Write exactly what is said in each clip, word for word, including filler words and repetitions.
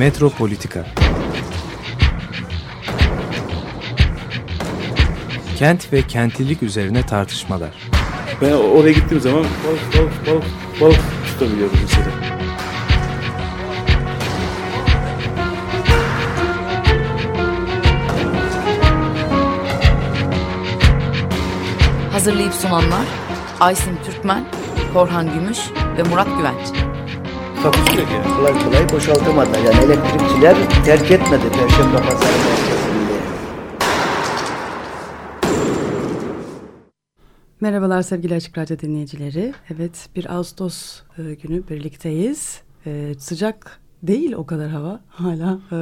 Metropolitika. Kent ve kentlilik üzerine tartışmalar. Ben oraya gittiğim zaman balık balık balık balık tutabiliyorum mesela. Hazırlayıp sunanlar Aysin Türkmen, Korhan Gümüş ve Murat Güvenç. Takusuyor ki. Kolay kolay boşaltamadı. Yani elektrikçiler terk etmedi Perşembe Pazarı merkezinde. Merhabalar sevgili Açık Radyo dinleyicileri. Evet, bir Ağustos e, günü birlikteyiz. E, sıcak değil o kadar hava. Hala e,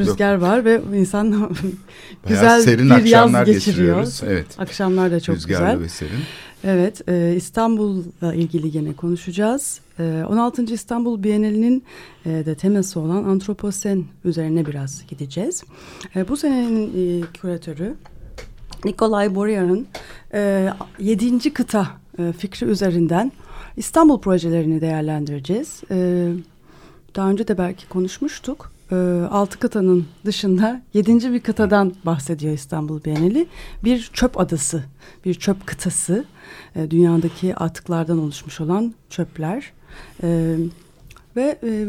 rüzgar Yok. var ve insan güzel serin bir yaz geçiriyor. Evet. Akşamlar da çok Rüzgarlı güzel. Rüzgarlı ve serin. Evet, e, İstanbul'la ilgili yine konuşacağız. E, on altıncı İstanbul Bienali'nin e, de teması olan Antroposen üzerine biraz gideceğiz. E, bu senenin e, küratörü Nikolay Borya'nın e, yedinci kıta e, fikri üzerinden İstanbul projelerini değerlendireceğiz. E, daha önce de belki konuşmuştuk. E, altı kıtanın dışında yedinci bir kıtadan bahsediyor İstanbul Bienali. Bir çöp adası, bir çöp kıtası. E, dünyadaki atıklardan oluşmuş olan çöpler. E, ve e,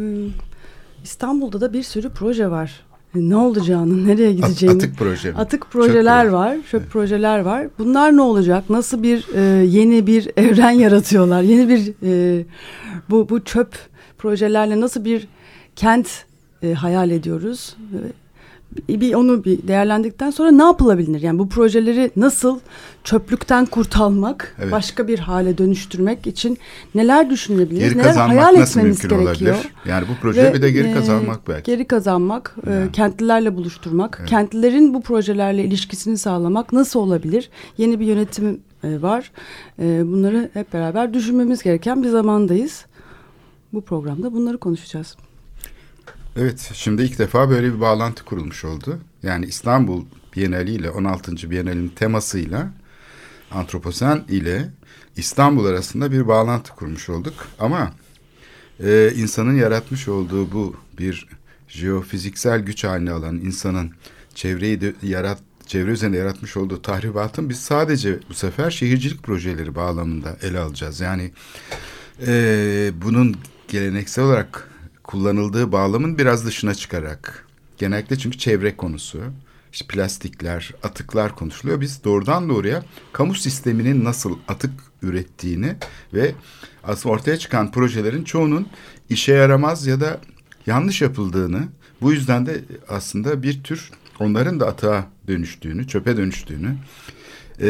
İstanbul'da da bir sürü proje var. Ne olacağını, nereye gideceğini. Atık proje mi? Atık projeler çöp var, çöp evet. projeler var. Bunlar ne olacak? Nasıl bir e, yeni bir evren yaratıyorlar? Yeni bir e, bu bu çöp projelerle nasıl bir kent e, hayal ediyoruz? E, bir onu bir değerlendikten sonra ne yapılabilir? Yani bu projeleri nasıl çöplükten kurtarmak, evet. başka bir hale dönüştürmek için neler düşünebilir? Geri neler hayal etmemiz gerekiyor? Olabilir? Yani bu projeyi Ve, bir de geri kazanmak belki. Geri kazanmak, yani. e, kentlilerle buluşturmak, evet. kentlilerin bu projelerle ilişkisini sağlamak nasıl olabilir? Yeni bir yönetim e, var. E, bunları hep beraber düşünmemiz gereken bir zamandayız. Bu programda bunları konuşacağız. Evet, şimdi ilk defa böyle bir bağlantı kurulmuş oldu. Yani İstanbul Bienali ile on altıncı Bienal'in temasıyla Antroposen ile İstanbul arasında bir bağlantı kurmuş olduk. Ama e, insanın yaratmış olduğu bu bir jeofiziksel güç haline alan insanın çevreyi de, yarat, çevre üzerinde yaratmış olduğu tahribatın biz sadece bu sefer şehircilik projeleri bağlamında ele alacağız. Yani e, bunun geleneksel olarak kullanıldığı bağlamın biraz dışına çıkarak, genellikle çünkü çevre konusu, işte plastikler, atıklar konuşuluyor. Biz doğrudan doğruya kamu sisteminin nasıl atık ürettiğini ve aslında ortaya çıkan projelerin çoğunun işe yaramaz ya da yanlış yapıldığını, bu yüzden de aslında bir tür onların da atığa dönüştüğünü, çöpe dönüştüğünü ee,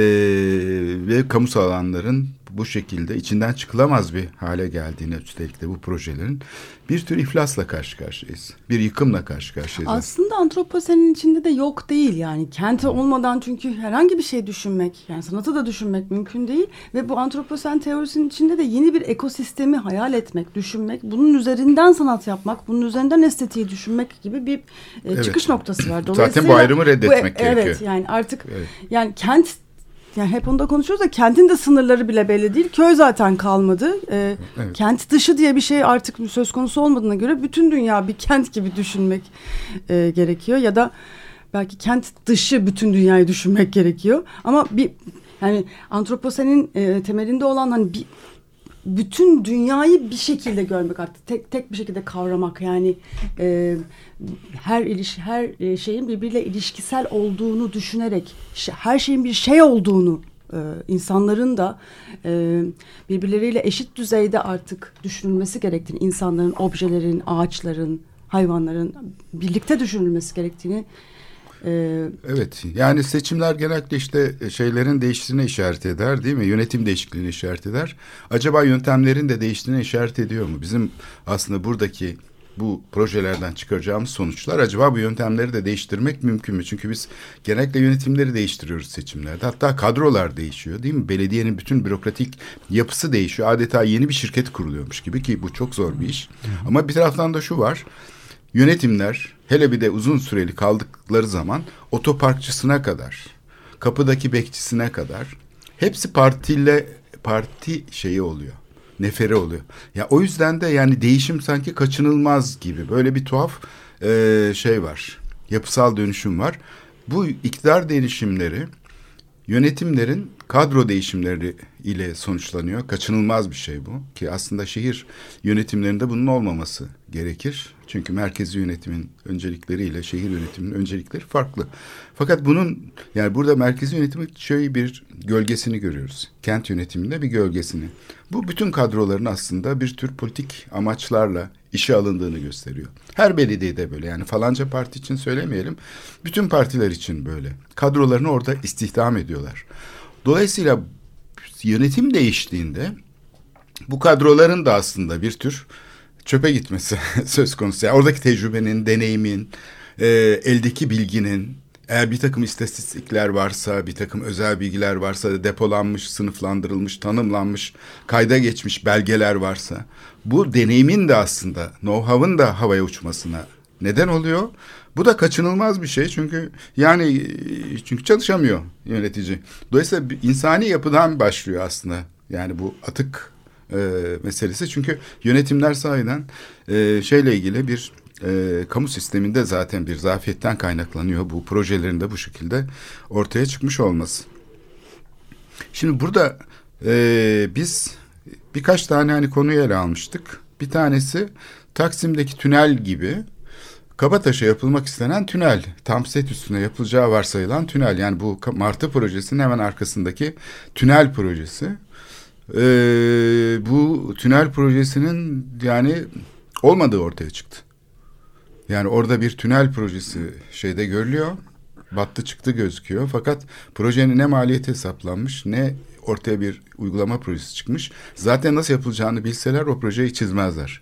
ve kamusal alanların bu şekilde içinden çıkılamaz bir hale geldiğine, üstelik de bu projelerin bir tür iflasla karşı karşıyayız. Bir yıkımla karşı karşıyayız. Aslında Antroposen'in içinde de yok değil yani. Kente olmadan çünkü herhangi bir şey düşünmek, yani sanatı da düşünmek mümkün değil. Ve bu Antroposen teorisinin içinde de yeni bir ekosistemi hayal etmek, düşünmek, bunun üzerinden sanat yapmak, bunun üzerinden estetiği düşünmek gibi bir evet. çıkış noktası var. Zaten bu ayrımı reddetmek bu, gerekiyor. Evet yani artık evet. yani kent Yani hep onu da konuşuyoruz da kentin de sınırları bile belli değil. Köy zaten kalmadı. Ee, evet. Kent dışı diye bir şey artık söz konusu olmadığına göre bütün dünya bir kent gibi düşünmek e, gerekiyor. Ya da belki kent dışı bütün dünyayı düşünmek gerekiyor. Ama bir yani Antroposen'in e, temelinde olan hani bir, bütün dünyayı bir şekilde görmek artık. Tek tek bir şekilde kavramak yani e, her iliş her şeyin birbiriyle ilişkisel olduğunu düşünerek her şeyin bir şey olduğunu e, insanların da e, birbirleriyle eşit düzeyde artık düşünülmesi gerektiğini, insanların, objelerin, ağaçların, hayvanların birlikte düşünülmesi gerektiğini Ee, evet yani seçimler genellikle işte şeylerin değiştiğine işaret eder değil mi? Yönetim değişikliğine işaret eder. Acaba yöntemlerin de değiştiğine işaret ediyor mu? Bizim aslında buradaki bu projelerden çıkaracağımız sonuçlar acaba bu yöntemleri de değiştirmek mümkün mü? Çünkü biz genellikle yönetimleri değiştiriyoruz seçimlerde. Hatta kadrolar değişiyor değil mi? Belediyenin bütün bürokratik yapısı değişiyor. Adeta yeni bir şirket kuruluyormuş gibi ki bu çok zor bir iş. Ama bir taraftan da şu var. Yönetimler hele bir de uzun süreli kaldıkları zaman otoparkçısına kadar, kapıdaki bekçisine kadar hepsi partiyle parti şeyi oluyor. neferi oluyor. Ya o yüzden de yani değişim sanki kaçınılmaz gibi. Böyle bir tuhaf e, şey var. Yapısal dönüşüm var. Bu iktidar değişimleri yönetimlerin kadro değişimleri ile sonuçlanıyor. Kaçınılmaz bir şey bu. Ki aslında şehir yönetimlerinde bunun olmaması gerekir. Çünkü merkezi yönetimin öncelikleriyle şehir yönetiminin öncelikleri farklı. Fakat bunun yani burada merkezi yönetimin şöyle bir gölgesini görüyoruz. Kent yönetiminde bir gölgesini. Bu bütün kadroların aslında bir tür politik amaçlarla işe alındığını gösteriyor. Her belediyede böyle yani falanca parti için söylemeyelim. Bütün partiler için böyle. Kadrolarını orada istihdam ediyorlar. Dolayısıyla yönetim değiştiğinde bu kadroların da aslında bir tür çöpe gitmesi söz konusu. Yani oradaki tecrübenin, deneyimin, e, eldeki bilginin, eğer bir takım istatistikler varsa, bir takım özel bilgiler varsa, depolanmış, sınıflandırılmış, tanımlanmış, kayda geçmiş belgeler varsa, bu deneyimin de aslında know-how'ın da havaya uçmasına neden oluyor. Bu da kaçınılmaz bir şey çünkü yani çünkü çalışamıyor yönetici. Dolayısıyla insani yapıdan başlıyor aslında yani bu atık e, meselesi. Çünkü yönetimler sahiden e, şeyle ilgili bir e, kamu sisteminde zaten bir zafiyetten kaynaklanıyor. Bu projelerin de bu şekilde ortaya çıkmış olması. Şimdi burada e, biz birkaç tane hani konuyu ele almıştık. Bir tanesi Taksim'deki tünel gibi. Kabataş'a yapılmak istenen tünel, tam set üstüne yapılacağı varsayılan tünel. Yani bu Martı projesinin hemen arkasındaki tünel projesi. Ee, bu tünel projesinin yani olmadığı ortaya çıktı. Yani orada bir tünel projesi şeyde görülüyor. Battı çıktı gözüküyor. Fakat projenin ne maliyeti hesaplanmış ne ortaya bir uygulama projesi çıkmış. Zaten nasıl yapılacağını bilseler o projeyi çizmezler.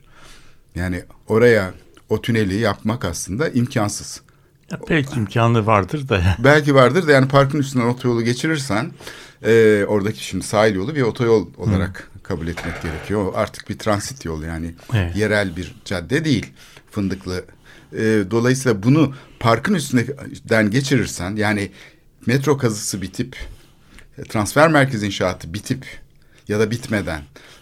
Yani oraya... O tüneli yapmak aslında imkansız. Ya belki imkanı vardır da. Belki vardır da yani parkın üstünden otoyolu geçirirsen e, oradaki şimdi sahil yolu bir otoyol olarak Hı. kabul etmek gerekiyor. O artık bir transit yolu yani evet. Yerel bir cadde değil Fındıklı. E, dolayısıyla bunu parkın üstünden geçirirsen yani metro kazısı bitip transfer merkezi inşaatı bitip ya da bitmeden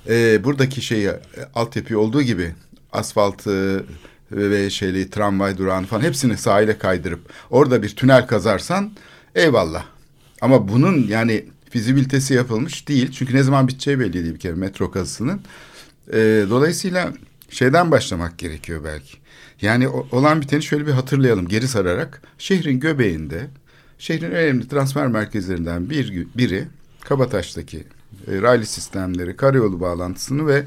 e, buradaki şeyi altyapı olduğu gibi asfaltı ve şeyli tramvay durağını falan hepsini sahile kaydırıp orada bir tünel kazarsan eyvallah. Ama bunun yani fizibilitesi yapılmış değil. Çünkü ne zaman biteceği belli değil bir kere metro kazısının. Ee, dolayısıyla şeyden başlamak gerekiyor belki. Yani olan biteni şöyle bir hatırlayalım geri sararak. Şehrin göbeğinde şehrin önemli transfer merkezlerinden bir, biri Kabataş'taki raylı sistemleri, karayolu bağlantısını ve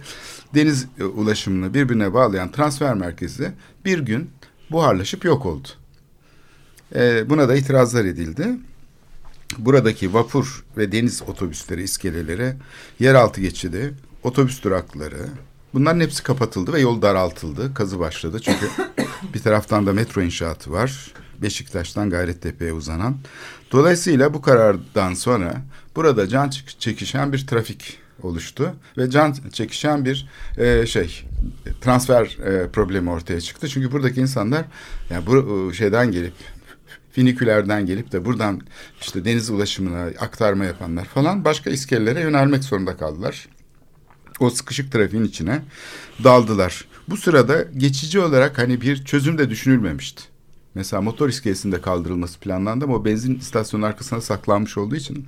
deniz ulaşımını birbirine bağlayan transfer merkezi bir gün buharlaşıp yok oldu. E, buna da itirazlar edildi. Buradaki vapur ve deniz otobüsleri, iskeleleri, yeraltı geçidi, otobüs durakları bunların hepsi kapatıldı ve yol daraltıldı. Kazı başladı çünkü bir taraftan da metro inşaatı var. Beşiktaş'tan Gayrettepe'ye uzanan. Dolayısıyla bu karardan sonra burada can çekişen bir trafik oluştu ve can çekişen bir e, şey transfer e, problemi ortaya çıktı. Çünkü buradaki insanlar yani bu şeyden gelip finikülerden gelip de buradan işte deniz ulaşımına aktarma yapanlar falan başka iskelelere yönelmek zorunda kaldılar. O sıkışık trafiğin içine daldılar. Bu sırada geçici olarak hani bir çözüm de düşünülmemişti. Mesela motor iskelesinde kaldırılması planlandı ama o benzin istasyonunun arkasına saklanmış olduğu için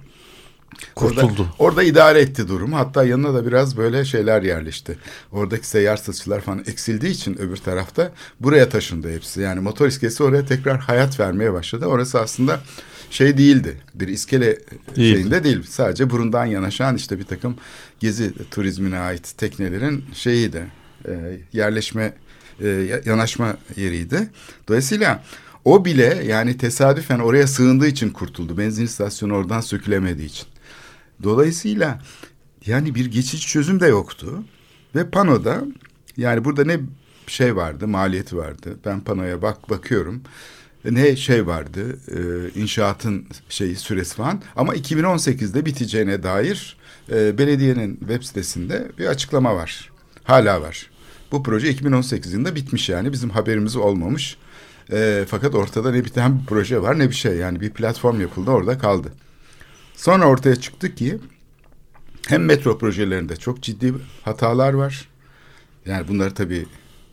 kurtuldu. Orada, orada idare etti durum. Hatta yanına da biraz böyle şeyler yerleşti. Oradaki seyyar satıcılar falan eksildiği için öbür tarafta buraya taşındı hepsi. Yani motor iskelesi oraya tekrar hayat vermeye başladı. Orası aslında şey değildi. Bir iskele İyiydi. şeyinde değil. Sadece burundan yanaşan işte bir takım gezi turizmine ait teknelerin şeyiydi. E, yerleşme E, yanaşma yeriydi. Dolayısıyla o bile yani tesadüfen oraya sığındığı için kurtuldu. Benzin istasyonu oradan sökülemediği için. Dolayısıyla yani bir geçici çözüm de yoktu. Ve panoda yani burada ne şey vardı, maliyeti vardı. Ben panoya bak bakıyorum. Ne şey vardı, e, inşaatın şeyi süresi falan. Ama iki bin on sekizde biteceğine dair e, belediyenin web sitesinde bir açıklama var. Hala var. Bu proje iki bin on sekiz yılında bitmiş yani bizim haberimiz olmamış. E, fakat ortada ne biten bir proje var ne bir şey yani bir platform yapıldı orada kaldı. Sonra ortaya çıktı ki hem metro projelerinde çok ciddi hatalar var. Yani bunları tabii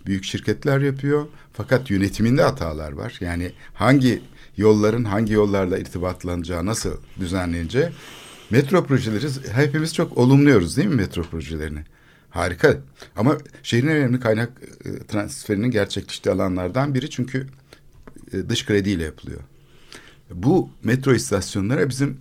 büyük şirketler yapıyor. Fakat yönetiminde hatalar var. Yani hangi yolların hangi yollarla irtibatlanacağı, nasıl düzenleneceği. Metro projeleri hepimiz çok olumluyoruz değil mi metro projelerini? Harika. Ama şehrin önemli kaynak transferinin gerçekleştiği alanlardan biri, çünkü dış krediyle yapılıyor. Bu metro istasyonlara bizim,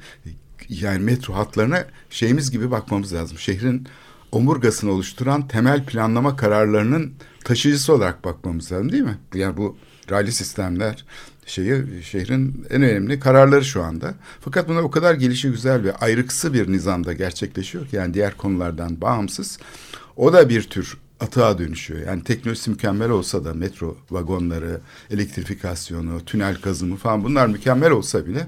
yani metro hatlarına şeyimiz gibi bakmamız lazım. Şehrin omurgasını oluşturan temel planlama kararlarının taşıyıcısı olarak bakmamız lazım değil mi? Yani bu raylı sistemler şeyi, şehrin en önemli kararları şu anda. Fakat bunlar o kadar gelişigüzel ve ayrıksı bir nizamda gerçekleşiyor ki, yani diğer konulardan bağımsız. O da bir tür atığa dönüşüyor. Yani teknolojisi mükemmel olsa da metro vagonları, elektrifikasyonu, tünel kazımı falan, bunlar mükemmel olsa bile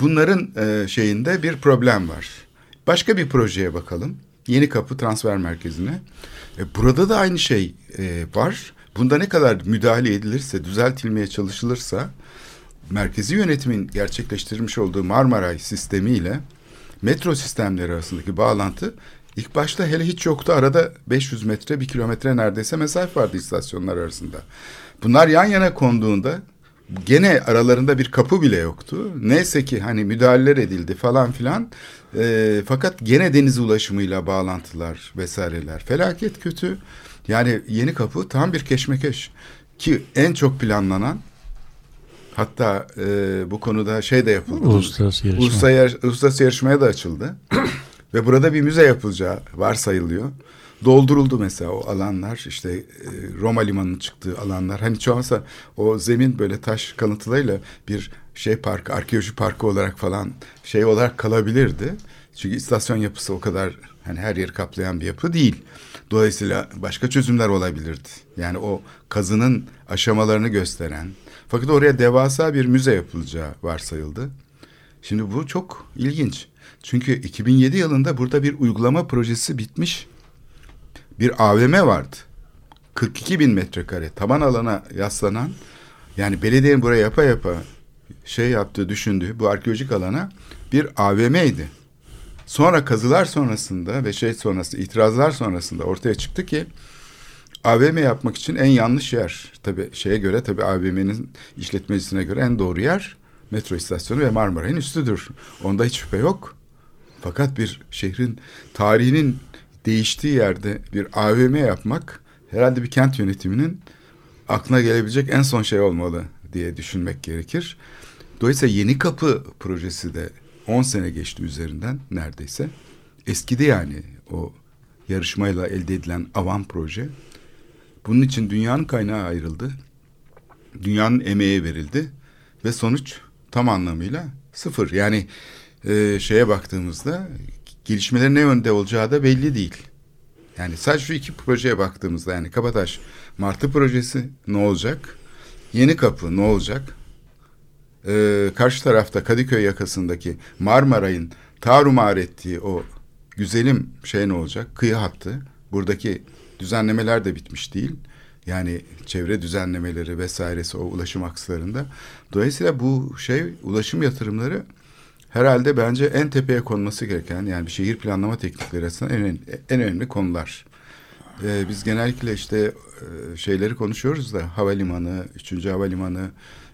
bunların e, şeyinde bir problem var. Başka bir projeye bakalım. Yeni Kapı Transfer Merkezi'ne. E, burada da aynı şey e, var. Bunda ne kadar müdahale edilirse, düzeltilmeye çalışılırsa, merkezi yönetimin gerçekleştirmiş olduğu Marmaray sistemiyle metro sistemleri arasındaki bağlantı ilk başta hele hiç yoktu. Arada beş yüz metre, bir kilometre neredeyse mesafe vardı istasyonlar arasında. Bunlar yan yana konduğunda gene aralarında bir kapı bile yoktu. Neyse ki hani müdahaleler edildi falan filan. E, fakat gene deniz ulaşımıyla bağlantılar vesaireler felaket kötü. Yani Yeni Kapı tam bir keşmekeş ki en çok planlanan, hatta e, bu konuda şey de yapıldı. Uluslararası yarışma. Uluslararası, uluslararası yarışmaya da açıldı. Ve burada bir müze yapılacağı varsayılıyor. Dolduruldu mesela o alanlar, işte e, Roma Limanı'nın çıktığı alanlar. Hani çoğunsa o zemin böyle taş kalıntılarıyla bir şey parkı, arkeoloji parkı olarak falan şey olarak kalabilirdi. Çünkü istasyon yapısı o kadar hani her yeri kaplayan bir yapı değil. Dolayısıyla başka çözümler olabilirdi. Yani o kazının aşamalarını gösteren. Fakat oraya devasa bir müze yapılacağı varsayıldı. Şimdi bu çok ilginç. Çünkü iki bin yedi yılında burada bir uygulama projesi bitmiş. Bir A V M vardı. kırk iki bin metrekare taban alana yaslanan. Yani belediyenin buraya yapa yapa şey yaptığı, düşündüğü bu arkeolojik alana bir A V M'ydi. Sonra kazılar sonrasında ve şey sonrası itirazlar sonrasında ortaya çıktı ki A V M yapmak için en yanlış yer, tabii şeye göre, tabii A V M'nin işletmecisine göre en doğru yer metro istasyonu ve Marmaray'ın üstüdür. Onda hiç şüphe yok. Fakat bir şehrin tarihinin değiştiği yerde bir A V M yapmak herhalde bir kent yönetiminin aklına gelebilecek en son şey olmalı diye düşünmek gerekir. Dolayısıyla Yeni Kapı projesi de on sene geçti üzerinden neredeyse. Eskidi yani o yarışmayla elde edilen avam proje. Bunun için dünyanın kaynağı ayrıldı. Dünyanın emeği verildi. Ve sonuç tam anlamıyla sıfır. Yani e, şeye baktığımızda gelişmelerin ne yönde olacağı da belli değil. Yani sadece şu iki projeye baktığımızda, yani Kabataş Martı projesi ne olacak? Yeni Kapı ne olacak? Ee, karşı tarafta Kadıköy yakasındaki Marmaray'ın tarumar ettiği o güzelim şey ne olacak? Kıyı hattı. Buradaki düzenlemeler de bitmiş değil. Yani çevre düzenlemeleri vesairesi o ulaşım akslarında. Dolayısıyla bu şey, ulaşım yatırımları herhalde bence en tepeye konması gereken, yani bir şehir planlama teknikleri arasında en önemli, en önemli konular. Ee, biz genellikle işte şeyleri konuşuyoruz da, havalimanı, üçüncü havalimanı,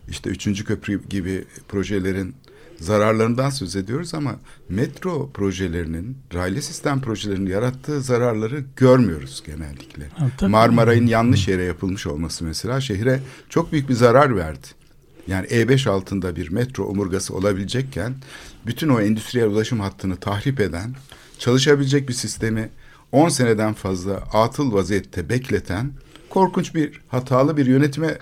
İşte üçüncü köprü gibi projelerin zararlarından söz ediyoruz ama metro projelerinin, raylı sistem projelerinin yarattığı zararları görmüyoruz genellikle. Ha, Marmaray'ın yanlış yere yapılmış olması mesela şehre çok büyük bir zarar verdi. Yani E beş altında bir metro omurgası olabilecekken bütün o endüstriyel ulaşım hattını tahrip eden, çalışabilecek bir sistemi on seneden fazla atıl vaziyette bekleten korkunç bir hatalı bir yönetime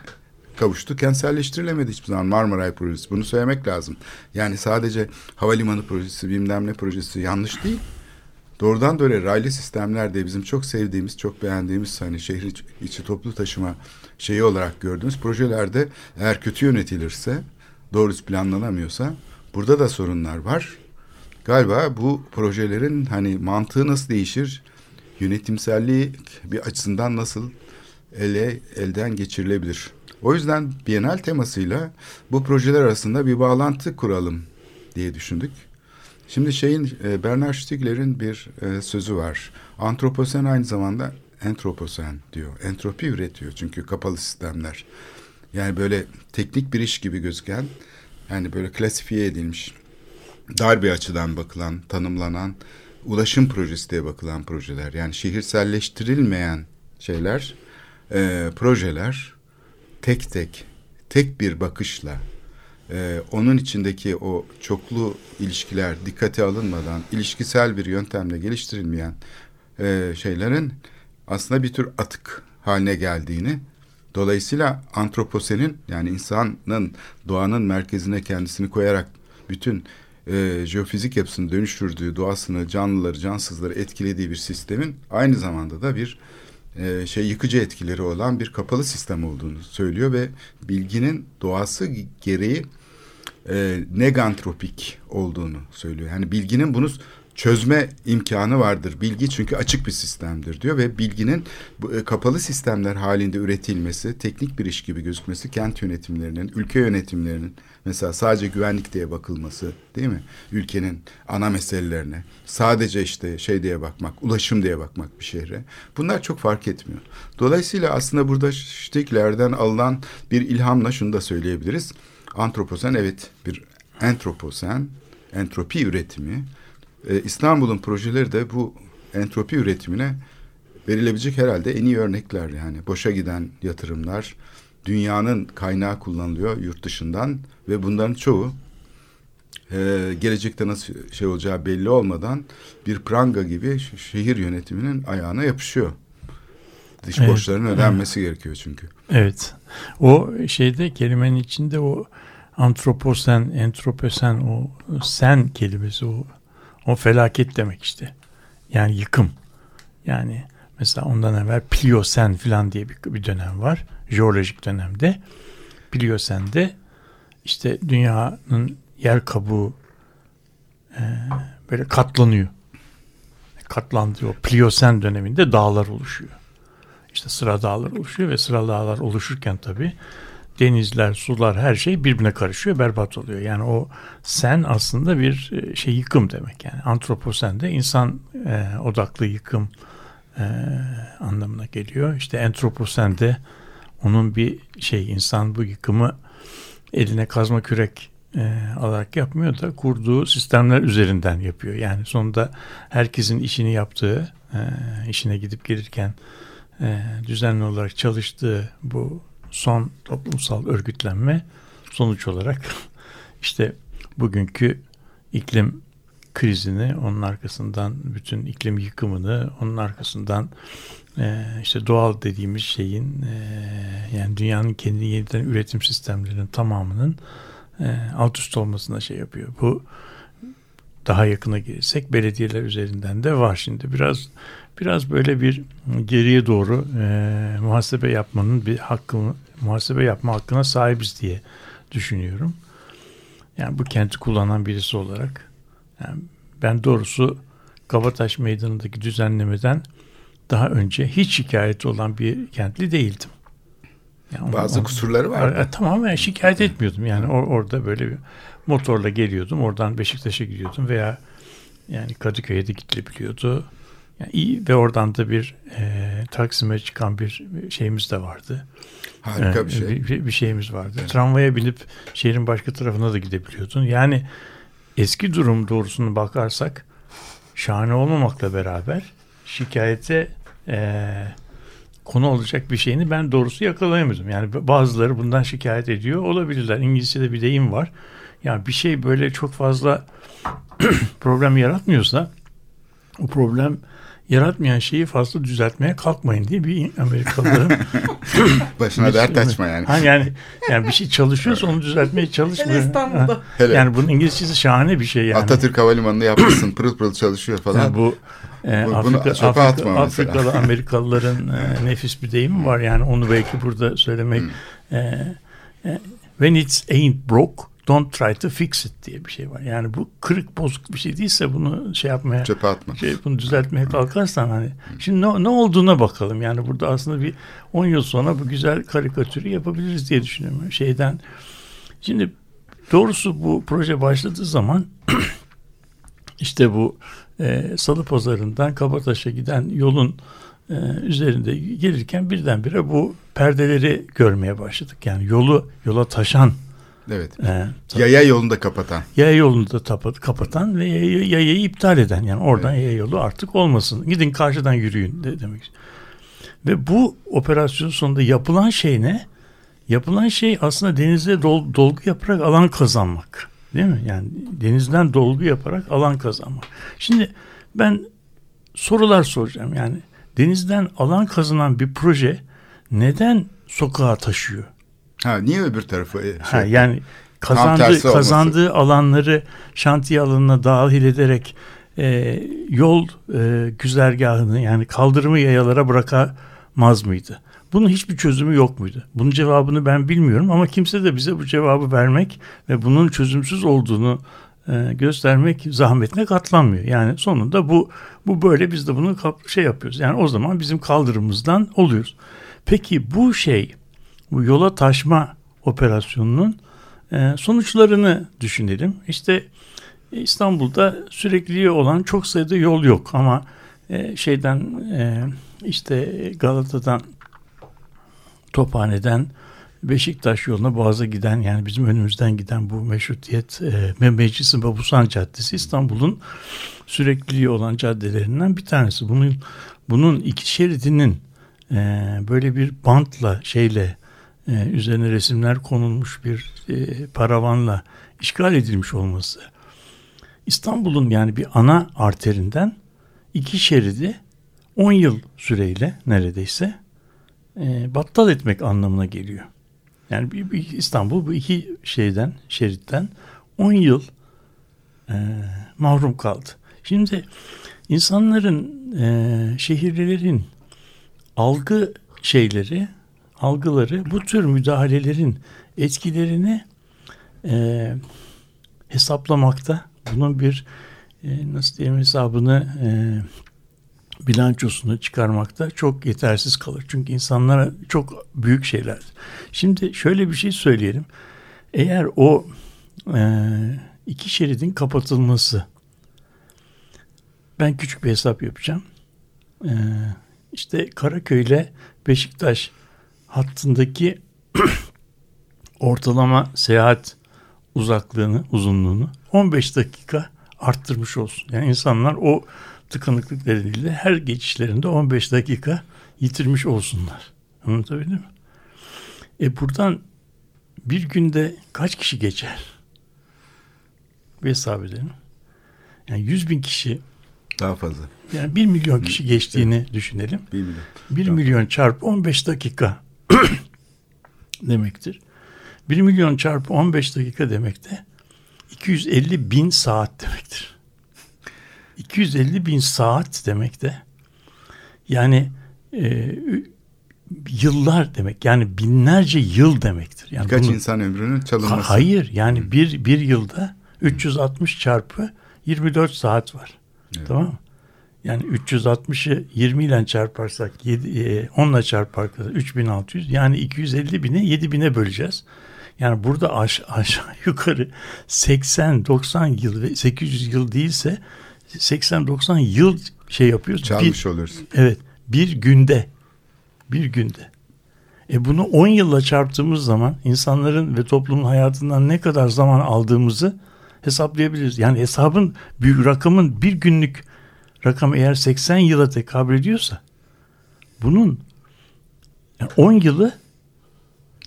kavuştu. Kentselleştirilemedi hiçbir zaman Marmaray projesi. Bunu söylemek lazım. Yani sadece havalimanı projesi, bilmem ne projesi yanlış değil. Doğrudan doğruya raylı sistemler de bizim çok sevdiğimiz, çok beğendiğimiz, hani şehir içi toplu taşıma şeyi olarak gördüğümüz projelerde eğer kötü yönetilirse, doğrusu planlanamıyorsa burada da sorunlar var. Galiba bu projelerin hani mantığı nasıl değişir? Yönetimselliği bir açısından nasıl ele elden geçirilebilir? O yüzden Bienal temasıyla bu projeler arasında bir bağlantı kuralım diye düşündük. Şimdi şeyin e, Bernard Stiegler'in bir e, sözü var. Antroposen aynı zamanda entroposen diyor. Entropi üretiyor çünkü kapalı sistemler. Yani böyle teknik bir iş gibi gözüken, yani böyle klasifiye edilmiş, dar bir açıdan bakılan, tanımlanan, ulaşım projesi diye bakılan projeler. Yani şehirselleştirilmeyen şeyler, e, projeler tek tek, tek bir bakışla, e, onun içindeki o çoklu ilişkiler dikkate alınmadan, ilişkisel bir yöntemle geliştirilmeyen e, şeylerin aslında bir tür atık haline geldiğini, dolayısıyla antroposenin, yani insanın, doğanın merkezine kendisini koyarak bütün e, jeofizik yapısını dönüştürdüğü, doğasını, canlıları, cansızları etkilediği bir sistemin aynı zamanda da bir e, şey yıkıcı etkileri olan bir kapalı sistem olduğunu söylüyor ve bilginin doğası gereği e, negantropik olduğunu söylüyor. Yani bilginin bunu çözme imkanı vardır. Bilgi çünkü açık bir sistemdir diyor ve bilginin kapalı sistemler halinde üretilmesi, teknik bir iş gibi gözükmesi, kent yönetimlerinin, ülke yönetimlerinin mesela sadece güvenlik diye bakılması, değil mi? Ülkenin ana meselelerine, sadece işte şey diye bakmak, ulaşım diye bakmak bir şehre. Bunlar çok fark etmiyor. Dolayısıyla aslında burada Stiegler'den alınan bir ilhamla şunu da söyleyebiliriz. Antroposen, evet, bir entroposen, entropi üretimi. İstanbul'un projeleri de bu entropi üretimine verilebilecek herhalde en iyi örnekler. Yani boşa giden yatırımlar, dünyanın kaynağı kullanılıyor yurt dışından ve bunların çoğu gelecekte nasıl şey olacağı belli olmadan bir pranga gibi şehir yönetiminin ayağına yapışıyor. Dış evet, borçların ödenmesi evet. gerekiyor çünkü. Evet. O şeyde, kelimenin içinde o antroposen, entroposen, o sen kelimesi, o O felaket demek işte. Yani yıkım. Yani mesela ondan evvel Pliosen falan diye bir, bir dönem var. Jeolojik dönemde. Pliosen'de işte dünyanın yer kabuğu e, böyle katlanıyor. Katlandığı o Pliosen döneminde dağlar oluşuyor. İşte sıra dağlar oluşuyor ve sıra dağlar oluşurken tabii denizler, sular, her şey birbirine karışıyor, berbat oluyor. Yani o sen aslında bir şey, yıkım demek yani. Antroposen de insan e, odaklı yıkım e, anlamına geliyor. İşte entroposen de onun bir şey, insan bu yıkımı eline kazma kürek e, alarak yapmıyor da kurduğu sistemler üzerinden yapıyor. Yani sonunda herkesin işini yaptığı, e, işine gidip gelirken e, düzenli olarak çalıştığı bu son toplumsal örgütlenme sonuç olarak işte bugünkü iklim krizini, onun arkasından bütün iklim yıkımını, onun arkasından işte doğal dediğimiz şeyin, yani dünyanın kendi yeniden üretim sistemlerinin tamamının alt üst olmasına şey yapıyor. Bu daha yakına gelirsek belediyeler üzerinden de var şimdi. Biraz biraz böyle bir geriye doğru e, muhasebe yapmanın bir hakkını, muhasebe yapma hakkına sahibiz diye düşünüyorum. Yani bu kenti kullanan birisi olarak, yani ben doğrusu Kabataş Meydanı'ndaki düzenlemeden daha önce hiç şikayetçi olan bir kentli değildim. Yani onun, bazı onun, kusurları vardı. Tamamen şikayet etmiyordum. Yani or, orada böyle bir motorla geliyordum. Oradan Beşiktaş'a gidiyordum veya yani Kadıköy'e de gidilebiliyordu. Yani iyi, ve oradan da bir e, Taksim'e çıkan bir şeyimiz de vardı. Harika ee, bir şey. Bir, bir şeyimiz vardı. Evet. Tramvaya binip şehrin başka tarafına da gidebiliyordun. Yani eski durum doğrusunu bakarsak şahane olmamakla beraber şikayete e, konu olacak bir şeyini ben doğrusu yakalayamıyordum. Yani bazıları bundan şikayet ediyor olabilirler. İngilizce'de bir deyim var. Yani bir şey böyle çok fazla problem yaratmıyorsa, o problem yaratmayan şeyi fazla düzeltmeye kalkmayın diye bir Amerikalıların başına dert açma yani. Ha, yani yani bir şey çalışıyorsa onu düzeltmeye çalışmıyor. İstanbul'da. Hele. Yani bunun İngilizcesi şahane bir şey yani. Atatürk Havalimanı'nda yapmışsın, pırıl pırıl çalışıyor falan. Yani bu e, bu Afrika, Afrika, Afrika, Afrikalı Amerikalıların e, nefis bir deyimi var yani, onu belki burada söylemek. e, e, When it ain't broke, don't try to fix it diye bir şey var. Yani bu kırık bozuk bir şey değilse bunu şey yapmaya, çöpe atma. Şey, bunu düzeltmeye kalkarsan hani. Hı. Şimdi ne, ne olduğuna bakalım. Yani burada aslında bir on yıl sonra bu güzel karikatürü yapabiliriz diye düşünüyorum. Şeyden. Şimdi doğrusu bu proje başladığı zaman işte bu e, Salı Pazarı'ndan Kabataş'a giden yolun e, üzerinde gelirken birdenbire bu perdeleri görmeye başladık. Yani yolu yola taşan. Evet. E, ta- yaya yolunu da kapatan. Yaya yolunu da tapa- kapatan ve yayayı, yayayı iptal eden. Yani oradan evet. Yaya yolu artık olmasın. Gidin karşıdan yürüyün de, demek. Ve bu operasyonun sonunda yapılan şey ne? Yapılan şey aslında denize dol, dolgu yaparak alan kazanmak. Değil mi? Yani denizden dolgu yaparak alan kazanmak. Şimdi ben sorular soracağım. Yani denizden alan kazanan bir proje neden sokağa taşıyor? Ha, niye öbür tarafı? Şey, ha, yani kazandığı, kazandığı alanları şantiye alanına dahil ederek e, yol e, güzergahını yani kaldırımı yayalara bırakamaz mıydı? Bunun hiçbir çözümü yok muydu? Bunun cevabını ben bilmiyorum ama kimse de bize bu cevabı vermek ve bunun çözümsüz olduğunu e, göstermek zahmetine katlanmıyor. Yani sonunda bu bu böyle biz de bunu şey yapıyoruz. Yani o zaman bizim kaldırımımızdan oluyoruz. Peki bu şey, bu yola taşma operasyonunun e, sonuçlarını düşünelim. İşte İstanbul'da sürekli olan çok sayıda yol yok ama e, şeyden e, işte Galata'dan Tophane'den Beşiktaş yoluna Boğaz'a giden yani bizim önümüzden giden bu meşrutiyet e, Meclis-i Babusan Caddesi İstanbul'un sürekli olan caddelerinden bir tanesi. Bunun bunun iki şeridinin e, böyle bir bantla şeyle e, üzerine resimler konulmuş bir e, paravanla işgal edilmiş olması. İstanbul'un yani bir ana arterinden iki şeridi on yıl süreyle neredeyse E, battal etmek anlamına geliyor. Yani bir, bir İstanbul bu iki şeyden, şeritten on yıl e, mahrum kaldı. Şimdi insanların, e, şehirlilerin algı şeyleri, algıları bu tür müdahalelerin etkilerini e, hesaplamakta. Bunun bir e, nasıl diyeyim hesabını e, bilançosunu çıkarmakta çok yetersiz kalır. Çünkü insanlara çok büyük şeyler. Şimdi şöyle bir şey söyleyelim. Eğer o e, iki şeridin kapatılması, ben küçük bir hesap yapacağım. E, işte Karaköy ile Beşiktaş hattındaki ortalama seyahat uzaklığını, uzunluğunu on beş dakika arttırmış olsun. Yani insanlar o tıkanıklık nedeniyle her geçişlerinde on beş dakika yitirmiş olsunlar. Anlatabildim mi? E buradan bir günde kaç kişi geçer? Bir hesap edelim. Yani yüz bin kişi daha fazla. Yani bir milyon kişi geçtiğini evet. Düşünelim. bir milyon. bir milyon çarpı on beş dakika demektir. bir milyon çarpı on beş dakika demek de iki yüz elli bin saat demektir. iki yüz elli bin saat demek de yani e, yıllar demek yani binlerce yıl demektir. Yani birkaç bunun, insan ömrünün çalınması. Hayır yani hmm. bir, bir yılda üç yüz altmış hmm. çarpı yirmi dört saat var. Evet. Tamam mı? Yani üç yüz altmışı yirmi ile çarparsak yedi, on ile çarparsak üç bin altı yüz yani iki yüz elli bini yedi bine böleceğiz. Yani burada aş, aşağı yukarı seksen doksan yıl ve sekiz yüz yıl değilse seksen doksan yıl şey yapıyoruz. Çalmış bir, olursun. Evet. Bir günde. Bir günde. E bunu on yılla çarptığımız zaman insanların ve toplumun hayatından ne kadar zaman aldığımızı hesaplayabiliriz. Yani hesabın büyük rakamın bir günlük rakam eğer seksen yıla tekabül ediyorsa bunun yani on yılı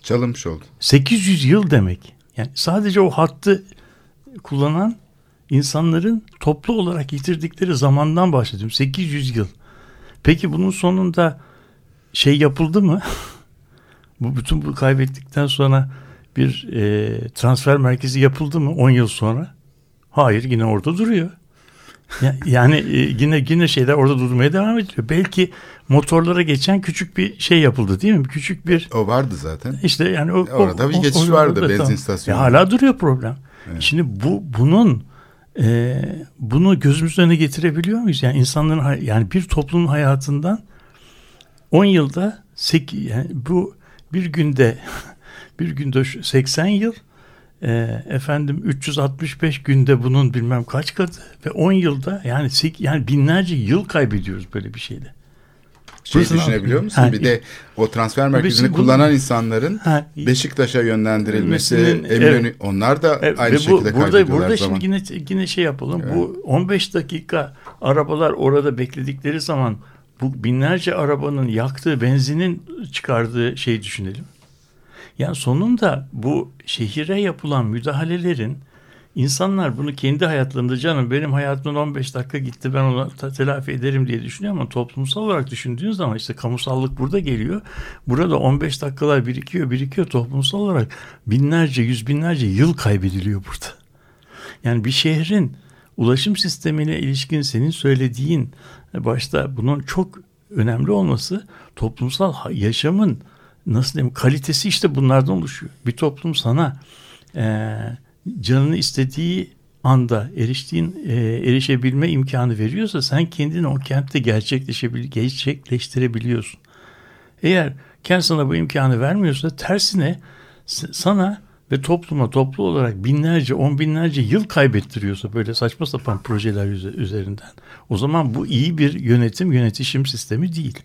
çalınmış oldu. sekiz yüz yıl demek. Yani sadece o hattı kullanan İnsanların toplu olarak yitirdikleri zamandan bahsediyorum. sekiz yüz yıl. Peki bunun sonunda şey yapıldı mı? Bu bütün bu kaybettikten sonra bir e, transfer merkezi yapıldı mı on yıl sonra? Hayır, yine orada duruyor. Ya, yani e, yine yine şeyler orada durmaya devam ediyor. Belki motorlara geçen küçük bir şey yapıldı değil mi? Küçük bir o vardı zaten. İşte yani o, orada o, bir geçiş o, vardı orada, benzin istasyonu. Tamam. Hala duruyor problem. Evet. Şimdi bu bunun Ee, bunu gözümüzün önüne getirebiliyor muyuz? Yani insanların yani bir toplumun hayatından on yılda sek, yani bu bir günde bir günde seksen yıl e, efendim üç yüz altmış beş günde bunun bilmem kaç katı ve on yılda yani yani binlerce yıl kaybediyoruz böyle bir şeyde. Şeyi düşünebiliyor musun? Ha, bir de o transfer merkezini bu, kullanan insanların ha, Beşiktaş'a yönlendirilmesi, Eminönü, evet, onlar da evet, aynı bu, şekilde kaybediyorlar burada, burada zaman. Burada şimdi yine, yine şey yapalım. Evet. Bu on beş dakika arabalar orada bekledikleri zaman bu binlerce arabanın yaktığı benzinin çıkardığı şeyi düşünelim. Yani sonunda bu şehire yapılan müdahalelerin insanlar bunu kendi hayatlarında, canım benim hayatımın on beş dakika gitti, ben onu telafi ederim diye düşünüyor ama toplumsal olarak düşündüğün zaman işte kamusallık burada geliyor. Burada on beş dakikalar birikiyor birikiyor toplumsal olarak binlerce, yüz binlerce yıl kaybediliyor burada. Yani bir şehrin ulaşım sistemine ilişkin senin söylediğin başta bunun çok önemli olması, toplumsal yaşamın nasıl diyeyim kalitesi işte bunlardan oluşuyor. Bir toplum sana e, canını istediği anda eriştiğin e, erişebilme imkanı veriyorsa sen kendini o kentte gerçekleşebil gerçekleştirebiliyorsun. Eğer kent sana bu imkanı vermiyorsa tersine sana ve topluma toplu olarak binlerce, on binlerce yıl kaybettiriyorsa böyle saçma sapan projeler üzerinden, o zaman bu iyi bir yönetim, yönetişim sistemi değil.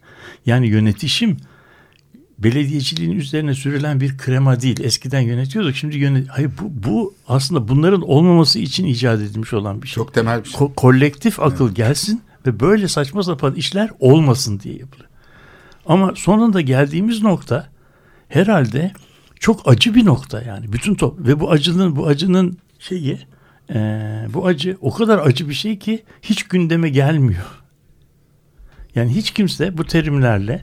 Yani yönetişim belediyeciliğin üzerine sürülen bir krema değil. Eskiden yönetiyorduk. Şimdi yönet... Hayır, bu, bu aslında bunların olmaması için icat edilmiş olan bir şey. Çok temel bir şey. Ko- kolektif akıl evet. gelsin ve böyle saçma sapan işler olmasın diye yapılıyor. Ama sonunda geldiğimiz nokta herhalde çok acı bir nokta yani. Bütün top ve bu acının bu acının şeyi e, bu acı o kadar acı bir şey ki hiç gündeme gelmiyor. Yani hiç kimse bu terimlerle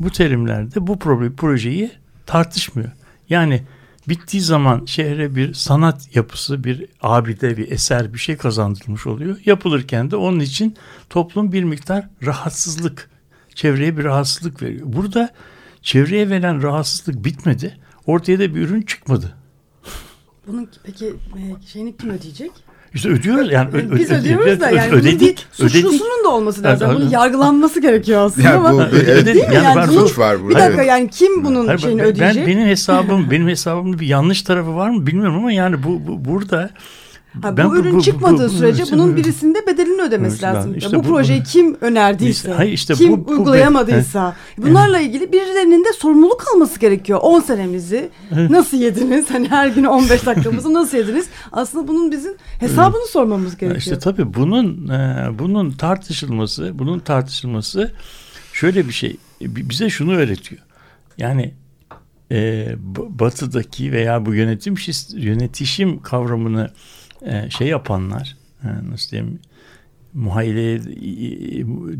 Bu terimlerde bu projeyi tartışmıyor. Yani bittiği zaman şehre bir sanat yapısı, bir abide, bir eser, bir şey kazandırılmış oluyor. Yapılırken de onun için toplum bir miktar rahatsızlık, çevreye bir rahatsızlık veriyor. Burada çevreye verilen rahatsızlık bitmedi. Ortaya da bir ürün çıkmadı. Bunun peki şeyini kim ödeyecek? İşte ödüyoruz yani ö- biz ödüyoruz ödedik, da yani ödedik, ödedik, suçlusunun da olması lazım. Evet, bunun yargılanması gerekiyor aslında yani ama bu, değil ödedik, mi? Yani yani suç var burada. Bir dakika yani kim bunun Hayır, şeyini ben, ödeyecek? Ben, benim hesabım benim hesabımda bir yanlış tarafı var mı bilmiyorum ama yani bu, bu burada ha, ben bu ürün bu, bu, çıkmadığı bu, bu, sürece bu, bunun birisinde bedelini ödemesi işte lazım. İşte bu, bu projeyi kim önerdiyse, hayır, işte kim bu, bu, uygulayamadıysa he, bunlarla he. ilgili birilerinin de sorumluluk alması gerekiyor. on senemizi nasıl yediniz? Hani her gün on beş dakikamızı nasıl yediniz? Aslında bunun bizim hesabını sormamız gerekiyor. İşte tabii bunun e, bunun tartışılması, bunun tartışılması şöyle bir şey. Bize şunu öğretiyor. Yani e, batıdaki veya bu yönetim yönetişim kavramını şey yapanlar, nasıl diyeyim, muhayyile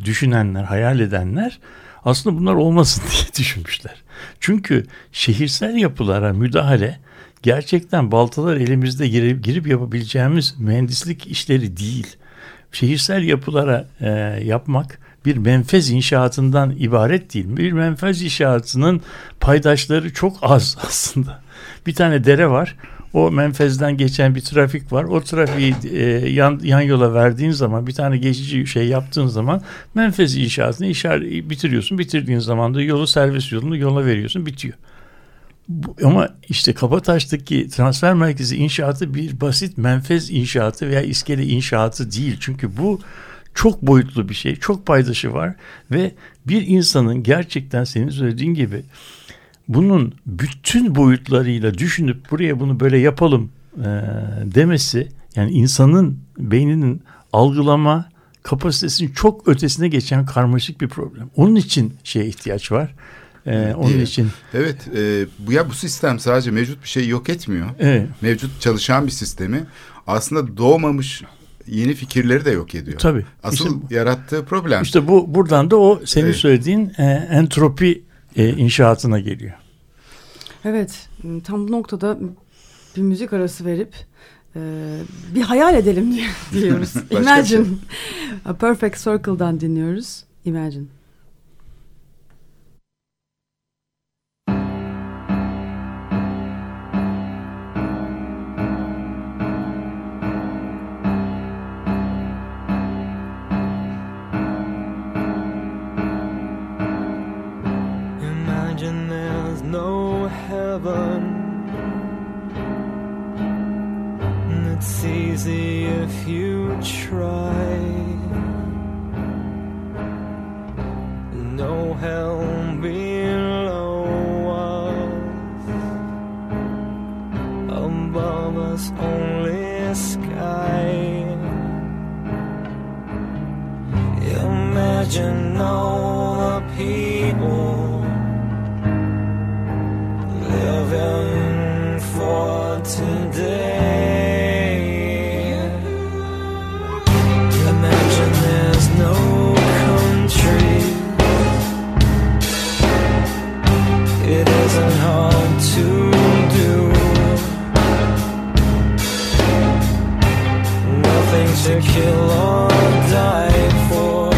düşünenler, hayal edenler aslında bunlar olmasın diye düşünmüşler. Çünkü şehirsel yapılara müdahale gerçekten baltalar elimizde girip, girip yapabileceğimiz mühendislik işleri değil. Şehirsel yapılara e, yapmak bir menfez inşaatından ibaret değil. Bir menfez inşaatının paydaşları çok az aslında. Bir tane dere var. O menfezden geçen bir trafik var. O trafiği e, yan, yan yola verdiğin zaman, bir tane geçici şey yaptığın zaman menfez inşasını inşa, bitiriyorsun. Bitirdiğin zaman da yolu, servis yolunu yola veriyorsun. Bitiyor. Bu, ama işte Kabataş'taki transfer merkezi inşaatı bir basit menfez inşaatı veya iskele inşaatı değil. Çünkü bu çok boyutlu bir şey. Çok paydaşı var ve bir insanın gerçekten senin söylediğin gibi bunun bütün boyutlarıyla düşünüp buraya bunu böyle yapalım e, demesi, yani insanın beyninin algılama kapasitesinin çok ötesine geçen karmaşık bir problem. Onun için şeye ihtiyaç var. Ee, onun evet. için. Evet, e, bu ya bu sistem sadece mevcut bir şeyi yok etmiyor. Evet. Mevcut çalışan bir sistemi aslında doğmamış yeni fikirleri de yok ediyor. Tabii. Asıl işte, yarattığı problem. İşte bu buradan da o senin evet. söylediğin e, entropi E, inşaatına geliyor. Evet, tam bu noktada bir müzik arası verip e, bir hayal edelim diye, diyoruz. Imagine. A Perfect Circle'dan dinliyoruz. Imagine. Imagine there's no heaven. easy if you try. No hell below us, above us only sky. Imagine all the people living for today. Imagine there's no country. It isn't hard to do. Nothing to kill or die for.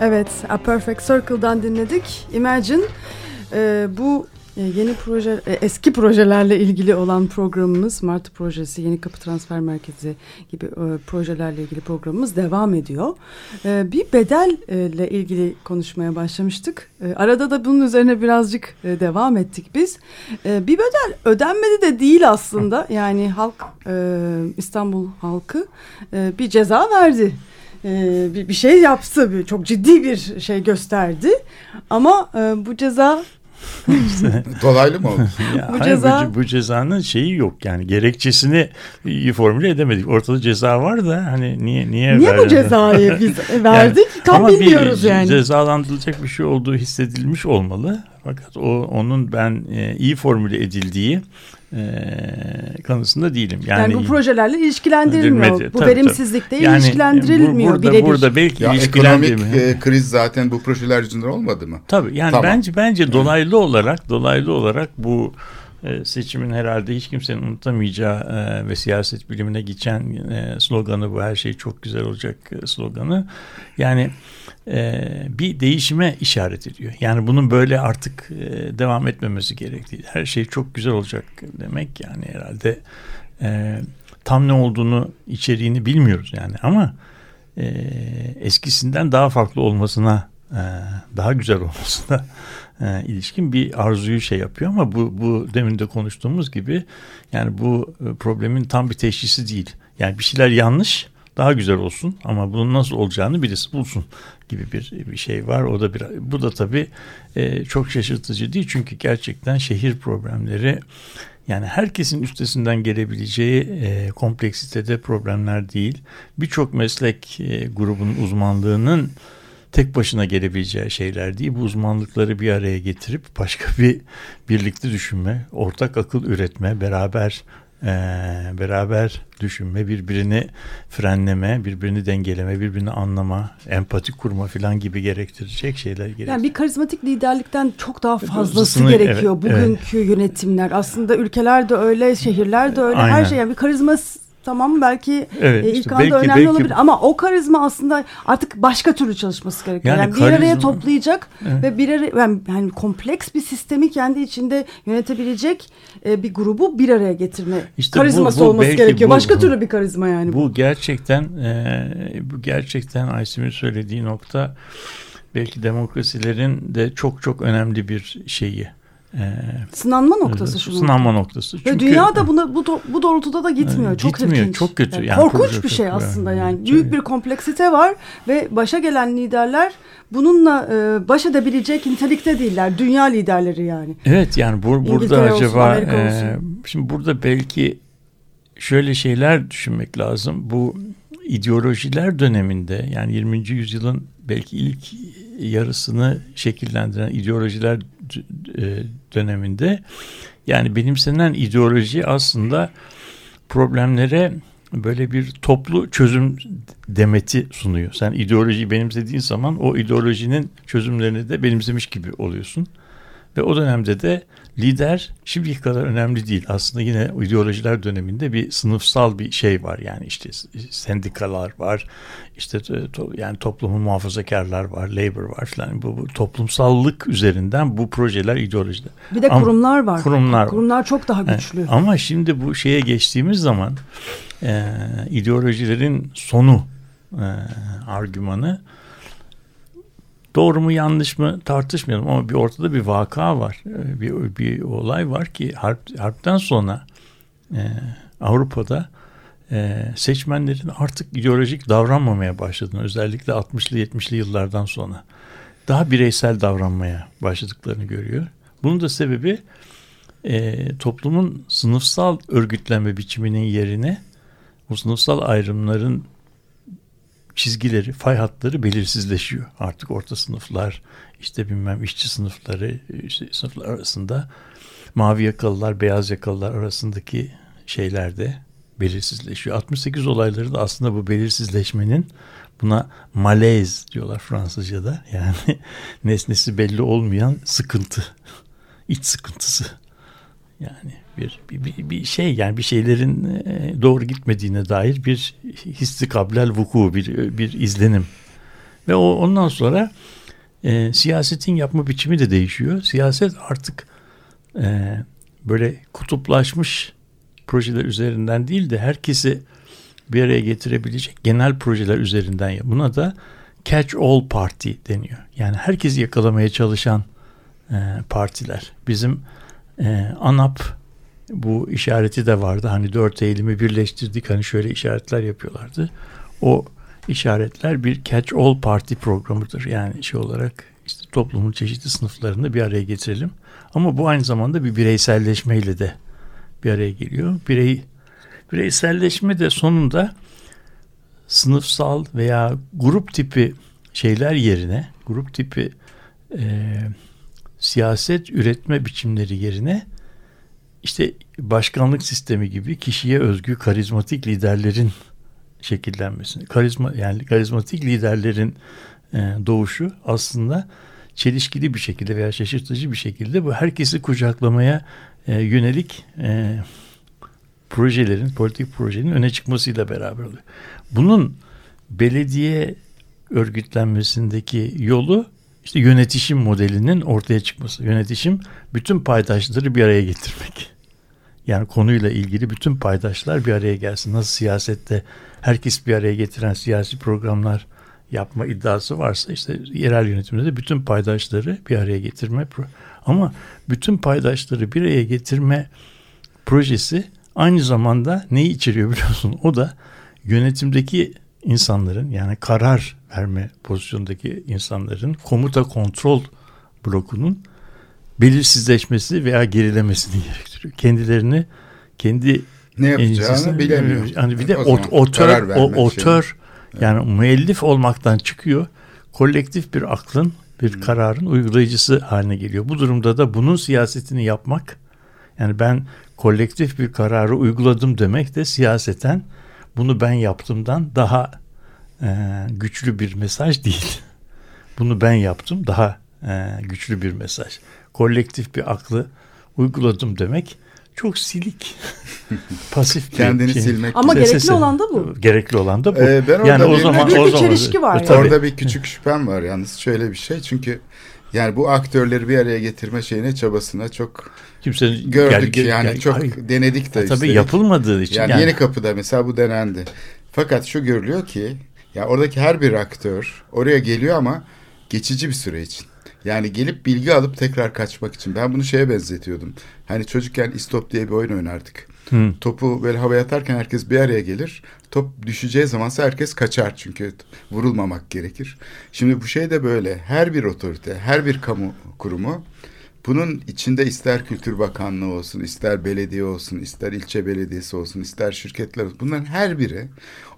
Evet, A Perfect Circle'dan dinledik. Imagine, e, bu yeni proje, e, eski projelerle ilgili olan programımız, Martı Projesi, Yeni Kapı Transfer Merkezi gibi e, projelerle ilgili programımız devam ediyor. E, bir bedelle ilgili konuşmaya başlamıştık. E, arada da bunun üzerine birazcık e, devam ettik biz. E, bir bedel ödenmedi de değil aslında. Yani halk, e, İstanbul halkı e, bir ceza verdi. Ee, bir, bir şey yaptı, bir, çok ciddi bir şey gösterdi ama e, bu ceza dolaylı mı oldu? Ya, bu, hayır, ceza... bu, bu cezanın şeyi yok yani, gerekçesini formüle edemedik. Ortada ceza var da hani niye niye, niye bu cezayı biz verdik? Yani, tam bilmiyoruz bir, yani. Cezalandırılacak bir şey olduğu hissedilmiş olmalı. Fakat o, onun ben e, iyi formüle edildiği E, kanısında değilim. Yani, yani bu projelerle ilişkilendirilmiyor. Bu verimsizlikle yani, ilişkilendirilmiyor. Burada, birebir. Burada belki ya ekonomik e, kriz zaten bu projeler yüzünden olmadı mı? Tabii yani, tamam. bence bence evet. dolaylı olarak dolaylı olarak bu e, seçimin herhalde hiç kimsenin unutamayacağı e, ve siyaset bilimine geçen e, sloganı bu, her şey çok güzel olacak e, sloganı. Yani e, bir değişime işaret ediyor. Yani bunun böyle artık e, devam etmemesi gerektiği. Her şey çok güzel olacak demek yani herhalde e, tam ne olduğunu, içeriğini bilmiyoruz yani ama e, eskisinden daha farklı olmasına, e, daha güzel olmasına e, ilişkin bir arzuyu şey yapıyor ama bu bu demin de konuştuğumuz gibi yani bu problemin tam bir teşhisi değil. Yani bir şeyler yanlış daha güzel olsun ama bunun nasıl olacağını birisi bulsun gibi bir, bir şey var. O da bir, bu da tabii e, çok şaşırtıcı değil çünkü gerçekten şehir problemleri yani herkesin üstesinden gelebileceği e, kompleksitede problemler değil. Birçok meslek e, grubunun uzmanlığının tek başına gelebileceği şeyler değil. Bu uzmanlıkları bir araya getirip başka bir birlikte düşünme, ortak akıl üretme, beraber e, beraber düşünme, birbirini frenleme, birbirini dengeleme, birbirini anlama, empati kurma falan gibi gerektirecek şeyler gerekiyor. Yani bir karizmatik liderlikten çok daha fazlası Sını, gerekiyor evet, bugünkü evet. yönetimler. Aslında ülkeler de öyle, şehirler de öyle. Aynen. Her şey yani bir karizması. Tamam belki evet, e, ilk işte anda belki, önemli belki, olabilir ama o karizma aslında artık başka türlü çalışması gerekiyor. Yani, yani karizma, bir araya toplayacak evet. ve bir araya yani, yani kompleks bir sistemi kendi içinde yönetebilecek e, bir grubu bir araya getirme işte karizması bu, bu, olması gerekiyor. Bu, başka türlü bir karizma yani. Bu, bu gerçekten e, bu gerçekten Aysim'in söylediği nokta belki demokrasilerin de çok çok önemli bir şeyi. Sınanma noktası şu. Sınanma noktası. Çünkü dünya da buna, bu, bu doğrultuda da gitmiyor. E, çok gitmiyor, ilginç. Çok kötü. Yani, yani, korkunç çok bir şey çok aslında yani. yani. Büyük bir kompleksite var ve başa gelen liderler bununla e, baş edebilecek nitelikte değiller. Dünya liderleri yani. Evet yani bur, burada acaba olsun, e, şimdi burada belki şöyle şeyler düşünmek lazım. Bu ideolojiler döneminde yani yirminci yüzyılın belki ilk yarısını şekillendiren ideolojiler döneminde yani benimsenen ideoloji aslında problemlere böyle bir toplu çözüm demeti sunuyor. Sen ideolojiyi benimsediğin zaman o ideolojinin çözümlerini de benimsemiş gibi oluyorsun. Ve o dönemde de lider şimdiki kadar önemli değil. Aslında yine ideolojiler döneminde bir sınıfsal bir şey var. Yani işte sendikalar var, işte to, yani toplumun muhafazakarlar var, labor var falan. Bu, bu toplumsallık üzerinden bu projeler, ideolojiler. Bir de ama, kurumlar var. Kurumlar, kurumlar var. Çok daha güçlü. Yani, ama şimdi bu şeye geçtiğimiz zaman e, ideolojilerin sonu e, argümanı. Doğru mu yanlış mı tartışmayalım ama bir ortada bir vaka var. Bir, bir olay var ki harp, harpten sonra e, Avrupa'da e, seçmenlerin artık ideolojik davranmamaya başladığını özellikle altmışlı yetmişli yıllardan sonra daha bireysel davranmaya başladıklarını görüyor. Bunun da sebebi e, toplumun sınıfsal örgütlenme biçiminin yerine o sınıfsal ayrımların çizgileri, fay hatları belirsizleşiyor. Artık orta sınıflar, işte bilmem işçi sınıfları, işte sınıflar arasında mavi yakalılar, beyaz yakalılar arasındaki şeyler de belirsizleşiyor. altmış sekiz olayları da aslında bu belirsizleşmenin buna malaise diyorlar Fransızca'da. Yani nesnesi belli olmayan sıkıntı, iç sıkıntısı. Yani bir, bir bir şey yani bir şeylerin doğru gitmediğine dair bir hissi kablel vuku bir bir izlenim ve o ondan sonra e, siyasetin yapma biçimi de değişiyor. Siyaset artık e, böyle kutuplaşmış projeler üzerinden değil de herkesi bir araya getirebilecek genel projeler üzerinden. Buna da catch all party deniyor. Yani herkesi yakalamaya çalışan e, partiler. Bizim Ee, ANAP bu işareti de vardı. Hani dört eğilimi birleştirdik. Hani şöyle işaretler yapıyorlardı. O işaretler bir catch all party programıdır. Yani şey olarak işte toplumun çeşitli sınıflarını bir araya getirelim. Ama bu aynı zamanda bir bireyselleşmeyle de bir araya geliyor. Birey, bireyselleşme de sonunda sınıfsal veya grup tipi şeyler yerine grup tipi eee siyaset üretme biçimleri yerine işte başkanlık sistemi gibi kişiye özgü karizmatik liderlerin şekillenmesini, karizma yani karizmatik liderlerin doğuşu aslında çelişkili bir şekilde veya şaşırtıcı bir şekilde bu herkesi kucaklamaya yönelik projelerin, politik projenin öne çıkmasıyla beraber oluyor. Bunun belediye örgütlenmesindeki yolu İşte yönetişim modelinin ortaya çıkması. Yönetişim bütün paydaşları bir araya getirmek. Yani konuyla ilgili bütün paydaşlar bir araya gelsin. Nasıl siyasette herkes bir araya getiren siyasi programlar yapma iddiası varsa işte yerel yönetimde de bütün paydaşları bir araya getirme. Ama bütün paydaşları bir araya getirme projesi aynı zamanda neyi içeriyor biliyorsun? O da yönetimdeki insanların, yani karar verme pozisyondaki insanların komuta kontrol blokunun belirsizleşmesi veya gerilemesini gerektiriyor. Kendilerini kendi ne yapacağını bilemiyor. Yani bir de o ot, otör, o otör şey. yani evet. müellif olmaktan çıkıyor. Kolektif bir aklın, bir hmm. kararın uygulayıcısı haline geliyor. Bu durumda da bunun siyasetini yapmak, yani ben kolektif bir kararı uyguladım demek de siyaseten bunu ben yaptımdan daha e, güçlü bir mesaj değil. Bunu ben yaptım daha e, güçlü bir mesaj. Kolektif bir aklı uyguladım demek çok silik, pasif bir kendini şey. Silmek. Ama gerekli S S S. olan da bu. Gerekli olan da bu. Ee, ben orada yani bir, o zaman, bir, o zaman, bir çelişki var. Yani. Orada bir küçük şüphem var yalnız şöyle bir şey. Çünkü yani bu aktörleri bir araya getirme şeyine, çabasına çok kimsenin gördük gel, yani gel, çok ay, denedik de. Tabii istedik. Yapılmadığı için. Yani, yani Yeni Kapı'da mesela bu denendi. Fakat şu görülüyor ki ya oradaki her bir aktör oraya geliyor ama geçici bir süre için. Yani gelip bilgi alıp tekrar kaçmak için. Ben bunu şeye benzetiyordum. Hani çocukken istop diye bir oyun oynardık. Hı. Topu böyle havaya atarken herkes bir araya gelir. Top düşeceği zamansa herkes kaçar çünkü vurulmamak gerekir. Şimdi bu şey de böyle. Her bir otorite, her bir kamu kurumu, bunun içinde ister Kültür Bakanlığı olsun, ister belediye olsun, ister ilçe belediyesi olsun, ister şirketler olsun. Bunların her biri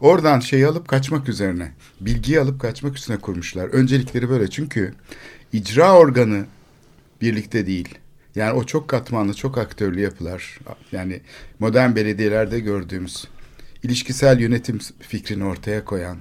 oradan şeyi alıp kaçmak üzerine, bilgiyi alıp kaçmak üzerine kurmuşlar. Öncelikleri böyle çünkü icra organı birlikte değil. Yani o çok katmanlı, çok aktörlü yapılar. Yani modern belediyelerde gördüğümüz ilişkisel yönetim fikrini ortaya koyan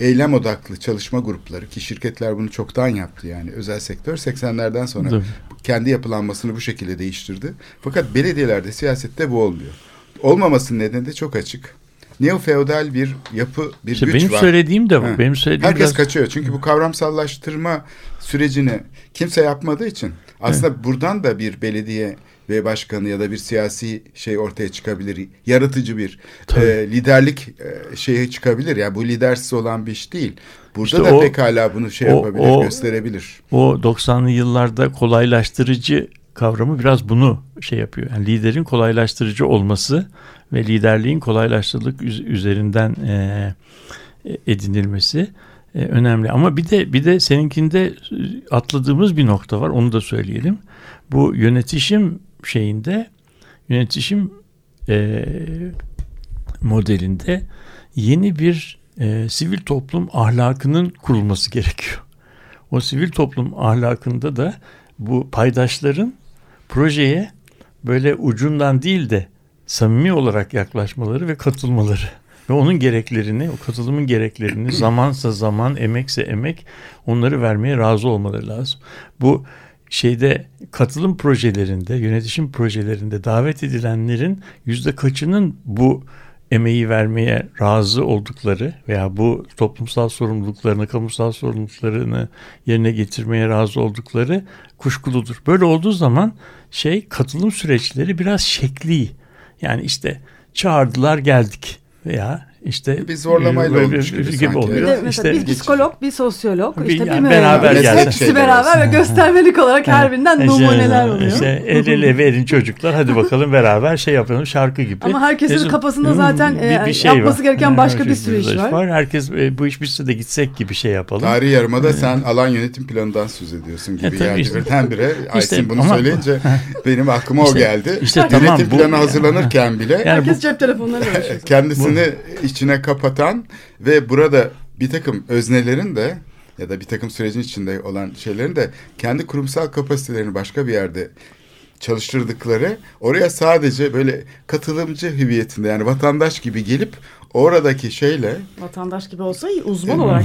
eylem odaklı çalışma grupları ki şirketler bunu çoktan yaptı yani. Özel sektör seksenlerden sonra evet. kendi yapılanmasını bu şekilde değiştirdi. Fakat belediyelerde, siyasette bu olmuyor. Olmamasının nedeni de çok açık. Neofeodal bir yapı, bir işte güç benim var. Benim söylediğim de bu. Benim söylediğim Herkes biraz... kaçıyor. Çünkü bu kavramsallaştırma sürecini kimse yapmadığı için aslında evet. buradan da bir belediye ve başkanı ya da bir siyasi şey ortaya çıkabilir. Yaratıcı bir e, liderlik e, şeye çıkabilir. Yani bu lidersiz olan bir iş değil. Burada işte da o, pekala bunu şey o, yapabilir, o, gösterebilir. O doksanlı yıllarda kolaylaştırıcı kavramı biraz bunu şey yapıyor. Yani liderin kolaylaştırıcı olması ve liderliğin kolaylaştırılık üzerinden e, edinilmesi e, önemli. Ama bir de bir de seninkinde atladığımız bir nokta var. Onu da söyleyelim. Bu yönetişim şeyinde, yönetişim e, modelinde yeni bir e, sivil toplum ahlakının kurulması gerekiyor. O sivil toplum ahlakında da bu paydaşların projeye böyle ucundan değil de samimi olarak yaklaşmaları ve katılmaları ve onun gereklerini, o katılımın gereklerini zamansa zaman, emekse emek onları vermeye razı olmaları lazım. Bu şeyde katılım projelerinde, yönetişim projelerinde davet edilenlerin yüzde kaçının bu emeği vermeye razı oldukları veya bu toplumsal sorumluluklarını, kamusal sorumluluklarını yerine getirmeye razı oldukları kuşkuludur. Böyle olduğu zaman şey katılım süreçleri biraz şekli. Yani işte çağırdılar geldik veya işte bir zorlamayla e, olmuş gibi, gibi oluyor. Bir, işte, bir psikolog, bir sosyolog, bir, işte yani bir beraber geldi. Hepsi beraber ve göstermelik olarak her birinden numuneler oluyor. İşte el ele verin çocuklar hadi bakalım beraber şey yapalım şarkı gibi. Ama herkesin Ezo, kafasında zaten bir, bir şey yapması var. gereken başka yani, bir sürü iş var. var. Herkes bu iş bitse de gitsek gibi şey yapalım. Tarih yarımada yani. Sen alan yönetim planından söz ediyorsun gibi ya, yani. Işte. Birdenbire Aysin işte, bunu ama, söyleyince benim aklıma işte, o geldi. İşte, yönetim tamam, planı bu, hazırlanırken bile herkes cep telefonlarına başlıyor. Kendisini içine kapatan ve burada bir takım öznelerin de ya da bir takım sürecin içinde olan şeylerin de kendi kurumsal kapasitelerini başka bir yerde çalıştırdıkları, oraya sadece böyle katılımcı hüviyetinde yani vatandaş gibi gelip oradaki şeyle... Vatandaş gibi olsa iyi, uzman e, olarak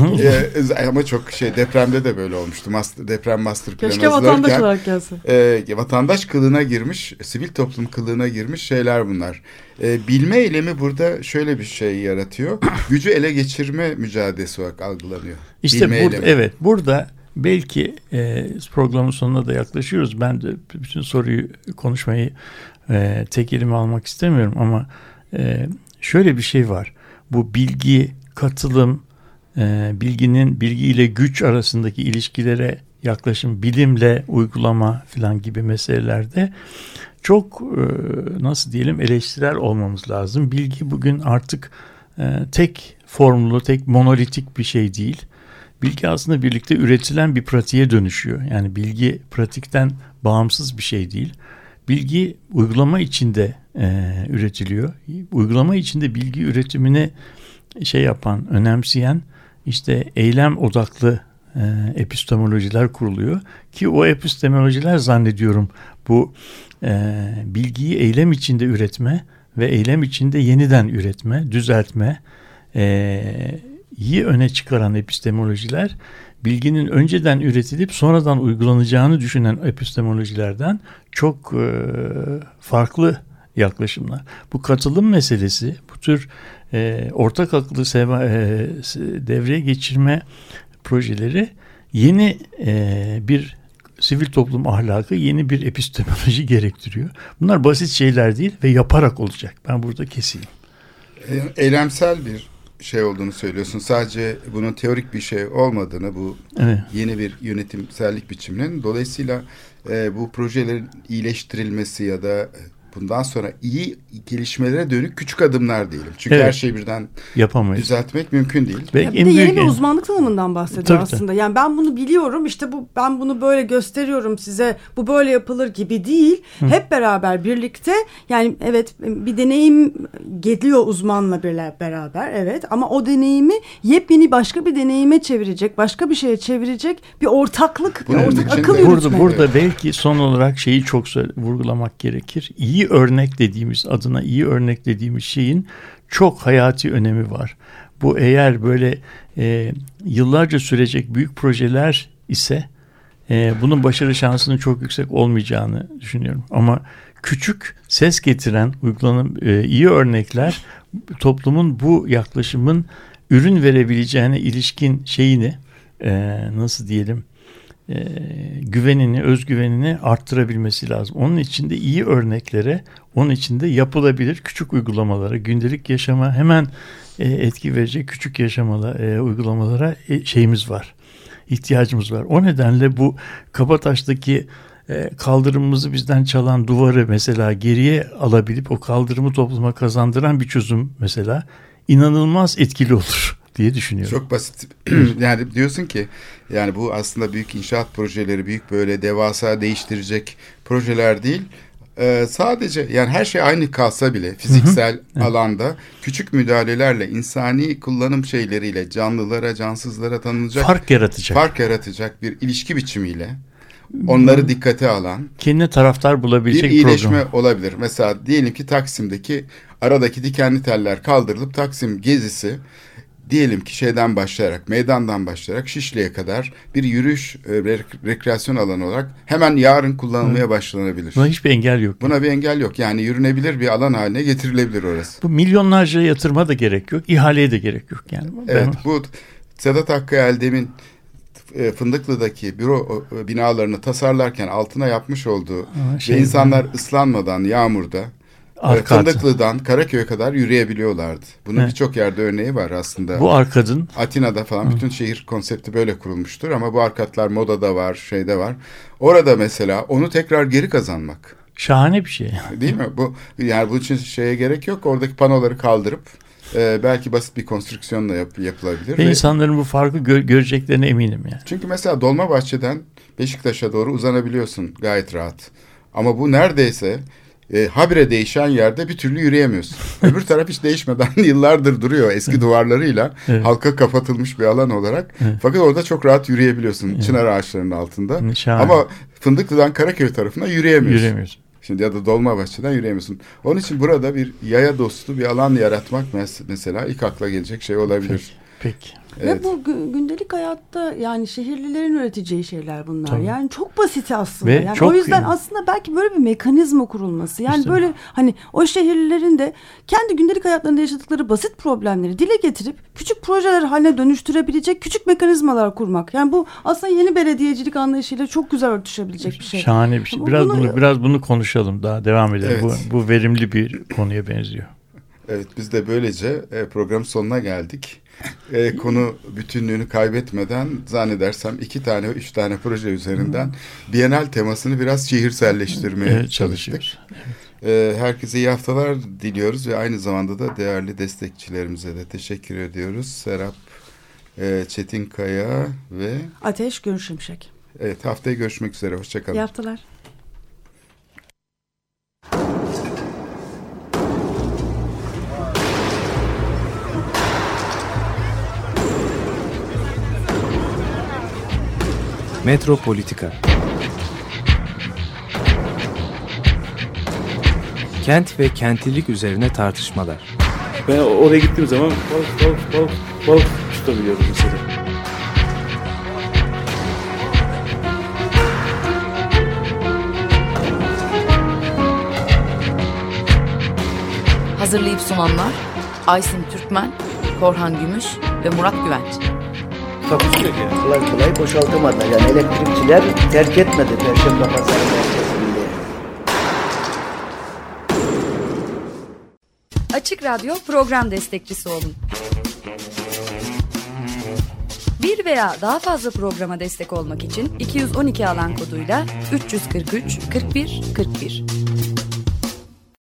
e, ama çok şey depremde de böyle olmuştu. Master, deprem master planı hazırlarken... Keşke vatandaş olarak gelsin. E, vatandaş kılığına girmiş, sivil toplum kılığına girmiş şeyler bunlar. E, bilme eylemi burada şöyle bir şey yaratıyor. Gücü ele geçirme mücadelesi olarak algılanıyor. İşte bilme bur- evet burada belki e, programın sonuna da yaklaşıyoruz. Ben de bütün soruyu konuşmayı e, tek elime almak istemiyorum ama... E, şöyle bir şey var. Bu bilgi, katılım, e, bilginin bilgiyle güç arasındaki ilişkilere yaklaşım, bilimle uygulama falan gibi meselelerde çok e, nasıl diyelim eleştirel olmamız lazım. Bilgi bugün artık e, tek formlu, tek monolitik bir şey değil. Bilgi aslında birlikte üretilen bir pratiğe dönüşüyor. Yani bilgi pratikten bağımsız bir şey değil. Bilgi uygulama içinde e, üretiliyor. Uygulama içinde bilgi üretimini şey yapan, önemseyen işte eylem odaklı e, epistemolojiler kuruluyor. Ki o epistemolojiler zannediyorum bu e, bilgiyi eylem içinde üretme ve eylem içinde yeniden üretme, düzeltme, e, iyi öne çıkaran epistemolojiler, bilginin önceden üretilip sonradan uygulanacağını düşünen epistemolojilerden çok e, farklı yaklaşımlar. Bu katılım meselesi, bu tür e, ortak aklı seva- e, devreye geçirme projeleri yeni e, bir sivil toplum ahlakı, yeni bir epistemoloji gerektiriyor. Bunlar basit şeyler değil ve yaparak olacak. Ben burada keseyim. Eylemsel bir şey olduğunu söylüyorsun. Sadece bunun teorik bir şey olmadığını, bu evet, yeni bir yönetimsellik biçiminin. Dolayısıyla e, bu projelerin iyileştirilmesi ya da bundan sonra iyi gelişmelere dönük küçük adımlar diyelim. Çünkü evet, her şeyi birden yapamayız, düzeltmek mümkün değil. Ya bir de yeni bir uzmanlık tanımından bahsediyor tabii aslında. Tabii. Yani ben bunu biliyorum, işte bu, ben bunu böyle gösteriyorum size, bu böyle yapılır gibi değil. Hı. Hep beraber birlikte, yani evet, bir deneyim geliyor uzmanla beraber, evet, ama o deneyimi yepyeni başka bir deneyime çevirecek, başka bir şeye çevirecek bir ortaklık, bunun bir ortak akıl yürütme. Burada, burada belki son olarak şeyi çok vurgulamak gerekir. İyi örnek dediğimiz, adına iyi örnek dediğimiz şeyin çok hayati önemi var. Bu eğer böyle e, yıllarca sürecek büyük projeler ise e, bunun başarı şansının çok yüksek olmayacağını düşünüyorum. Ama küçük, ses getiren, uygulanan e, iyi örnekler toplumun bu yaklaşımın ürün verebileceğine ilişkin şeyini e, nasıl diyelim, E, güvenini, özgüvenini arttırabilmesi lazım. Onun için de iyi örneklere, onun için de yapılabilir küçük uygulamalara, gündelik yaşama hemen e, etki verecek küçük yaşamalara, e, uygulamalara e, şeyimiz var, ihtiyacımız var. O nedenle bu Kabataş'taki e, kaldırımımızı bizden çalan duvarı mesela geriye alabilip o kaldırımı topluma kazandıran bir çözüm mesela inanılmaz etkili olur diye düşünüyorum. Çok basit. Yani diyorsun ki, yani bu aslında büyük inşaat projeleri, büyük böyle devasa değiştirecek projeler değil. Ee, sadece yani her şey aynı kalsa bile fiziksel, hı hı, alanda küçük müdahalelerle, insani kullanım şeyleriyle, canlılara, cansızlara tanınacak, fark yaratacak. Fark yaratacak bir ilişki biçimiyle onları dikkate alan, kendine taraftar bulabilecek bir iyileşme program olabilir. Mesela diyelim ki Taksim'deki aradaki dikenli teller kaldırılıp Taksim gezisi, diyelim ki şeyden başlayarak, meydandan başlayarak Şişli'ye kadar bir yürüyüş, rek- rekreasyon alanı olarak hemen yarın kullanılmaya başlanabilir. Buna hiçbir engel yok. Buna bir engel yok. Yani yürünebilir bir alan haline getirilebilir orası. Bu milyonlarca yatırıma da gerek yok, ihaleye de gerek yok yani. Evet, ben... bu Sedat Hakkı Eldem'in Fındıklı'daki büro binalarını tasarlarken altına yapmış olduğu Aa, şey ve insanlar mi? ıslanmadan yağmurda arka Fındıklı'dan Karaköy'e kadar yürüyebiliyorlardı. Bunun evet, birçok yerde örneği var aslında. Bu arkadın. Atina'da falan bütün şehir konsepti böyle kurulmuştur ama bu arkadlar modada var, şeyde var. Orada mesela onu tekrar geri kazanmak. Şahane bir şey. Değil mi? Bu, yani bunun için şeye gerek yok. Oradaki panoları kaldırıp e, belki basit bir konstrüksiyonla yap, yapılabilir. Ve, ve insanların bu farkı gö- göreceklerine eminim yani. Çünkü mesela Dolmabahçe'den Beşiktaş'a doğru uzanabiliyorsun gayet rahat. Ama bu neredeyse... E, habire değişen yerde bir türlü yürüyemiyorsun. Öbür taraf hiç değişmeden yıllardır duruyor eski duvarlarıyla. Evet. Halka kapatılmış bir alan olarak. Evet. Fakat orada çok rahat yürüyebiliyorsun. Evet. Çınar ağaçlarının altında. Nişan. Ama Fındıklı'dan Karaköy tarafına yürüyemiyorsun. yürüyemiyorsun. Şimdi ya da Dolmabahçe'den yürüyemiyorsun. Onun için burada bir yaya dostu bir alan yaratmak mes- mesela ilk akla gelecek şey olabilir. Peki. Peki. Evet. Ve bu gündelik hayatta yani şehirlilerin üreteceği şeyler bunlar. Tabii. Yani çok basit aslında. Yani çok, o yüzden yani aslında belki böyle bir mekanizma kurulması. Yani işte böyle hani o şehirlilerin de kendi gündelik hayatlarında yaşadıkları basit problemleri dile getirip küçük projeler haline dönüştürebilecek küçük mekanizmalar kurmak. Yani bu aslında yeni belediyecilik anlayışıyla çok güzel örtüşebilecek bir şey. Şahane bir şey. Biraz bunu, bunu biraz bunu konuşalım, daha devam edelim. Evet. Bu, bu verimli bir konuya benziyor. Evet, biz de böylece programın sonuna geldik. E, konu bütünlüğünü kaybetmeden zannedersem iki tane, üç tane proje üzerinden Bienal temasını biraz şehirselleştirmeye evet, çalıştık. Evet. Herkese iyi haftalar diliyoruz ve aynı zamanda da değerli destekçilerimize de teşekkür ediyoruz. Serap Çetin Kaya ve Ateş Gürşimşek. Evet, haftaya görüşmek üzere. Hoşçakalın. İyi haftalar. Metropolitika. Kent ve kentlilik üzerine tartışmalar. Ben oraya gittiğim zaman balık balık balık balık tutabiliyorum mesela. Hazırlayıp sunanlar Aysin Türkmen, Korhan Gümüş ve Murat Güvenç. Takusuyor ki. Kolay kolay boşaltamadılar. Yani elektrikçiler terk etmedi Perşembe Pazarı merkezinde. Açık Radyo program destekçisi olun. Bir veya daha fazla programa destek olmak için iki yüz on iki alan koduyla üç yüz kırk üç kırk bir kırk bir.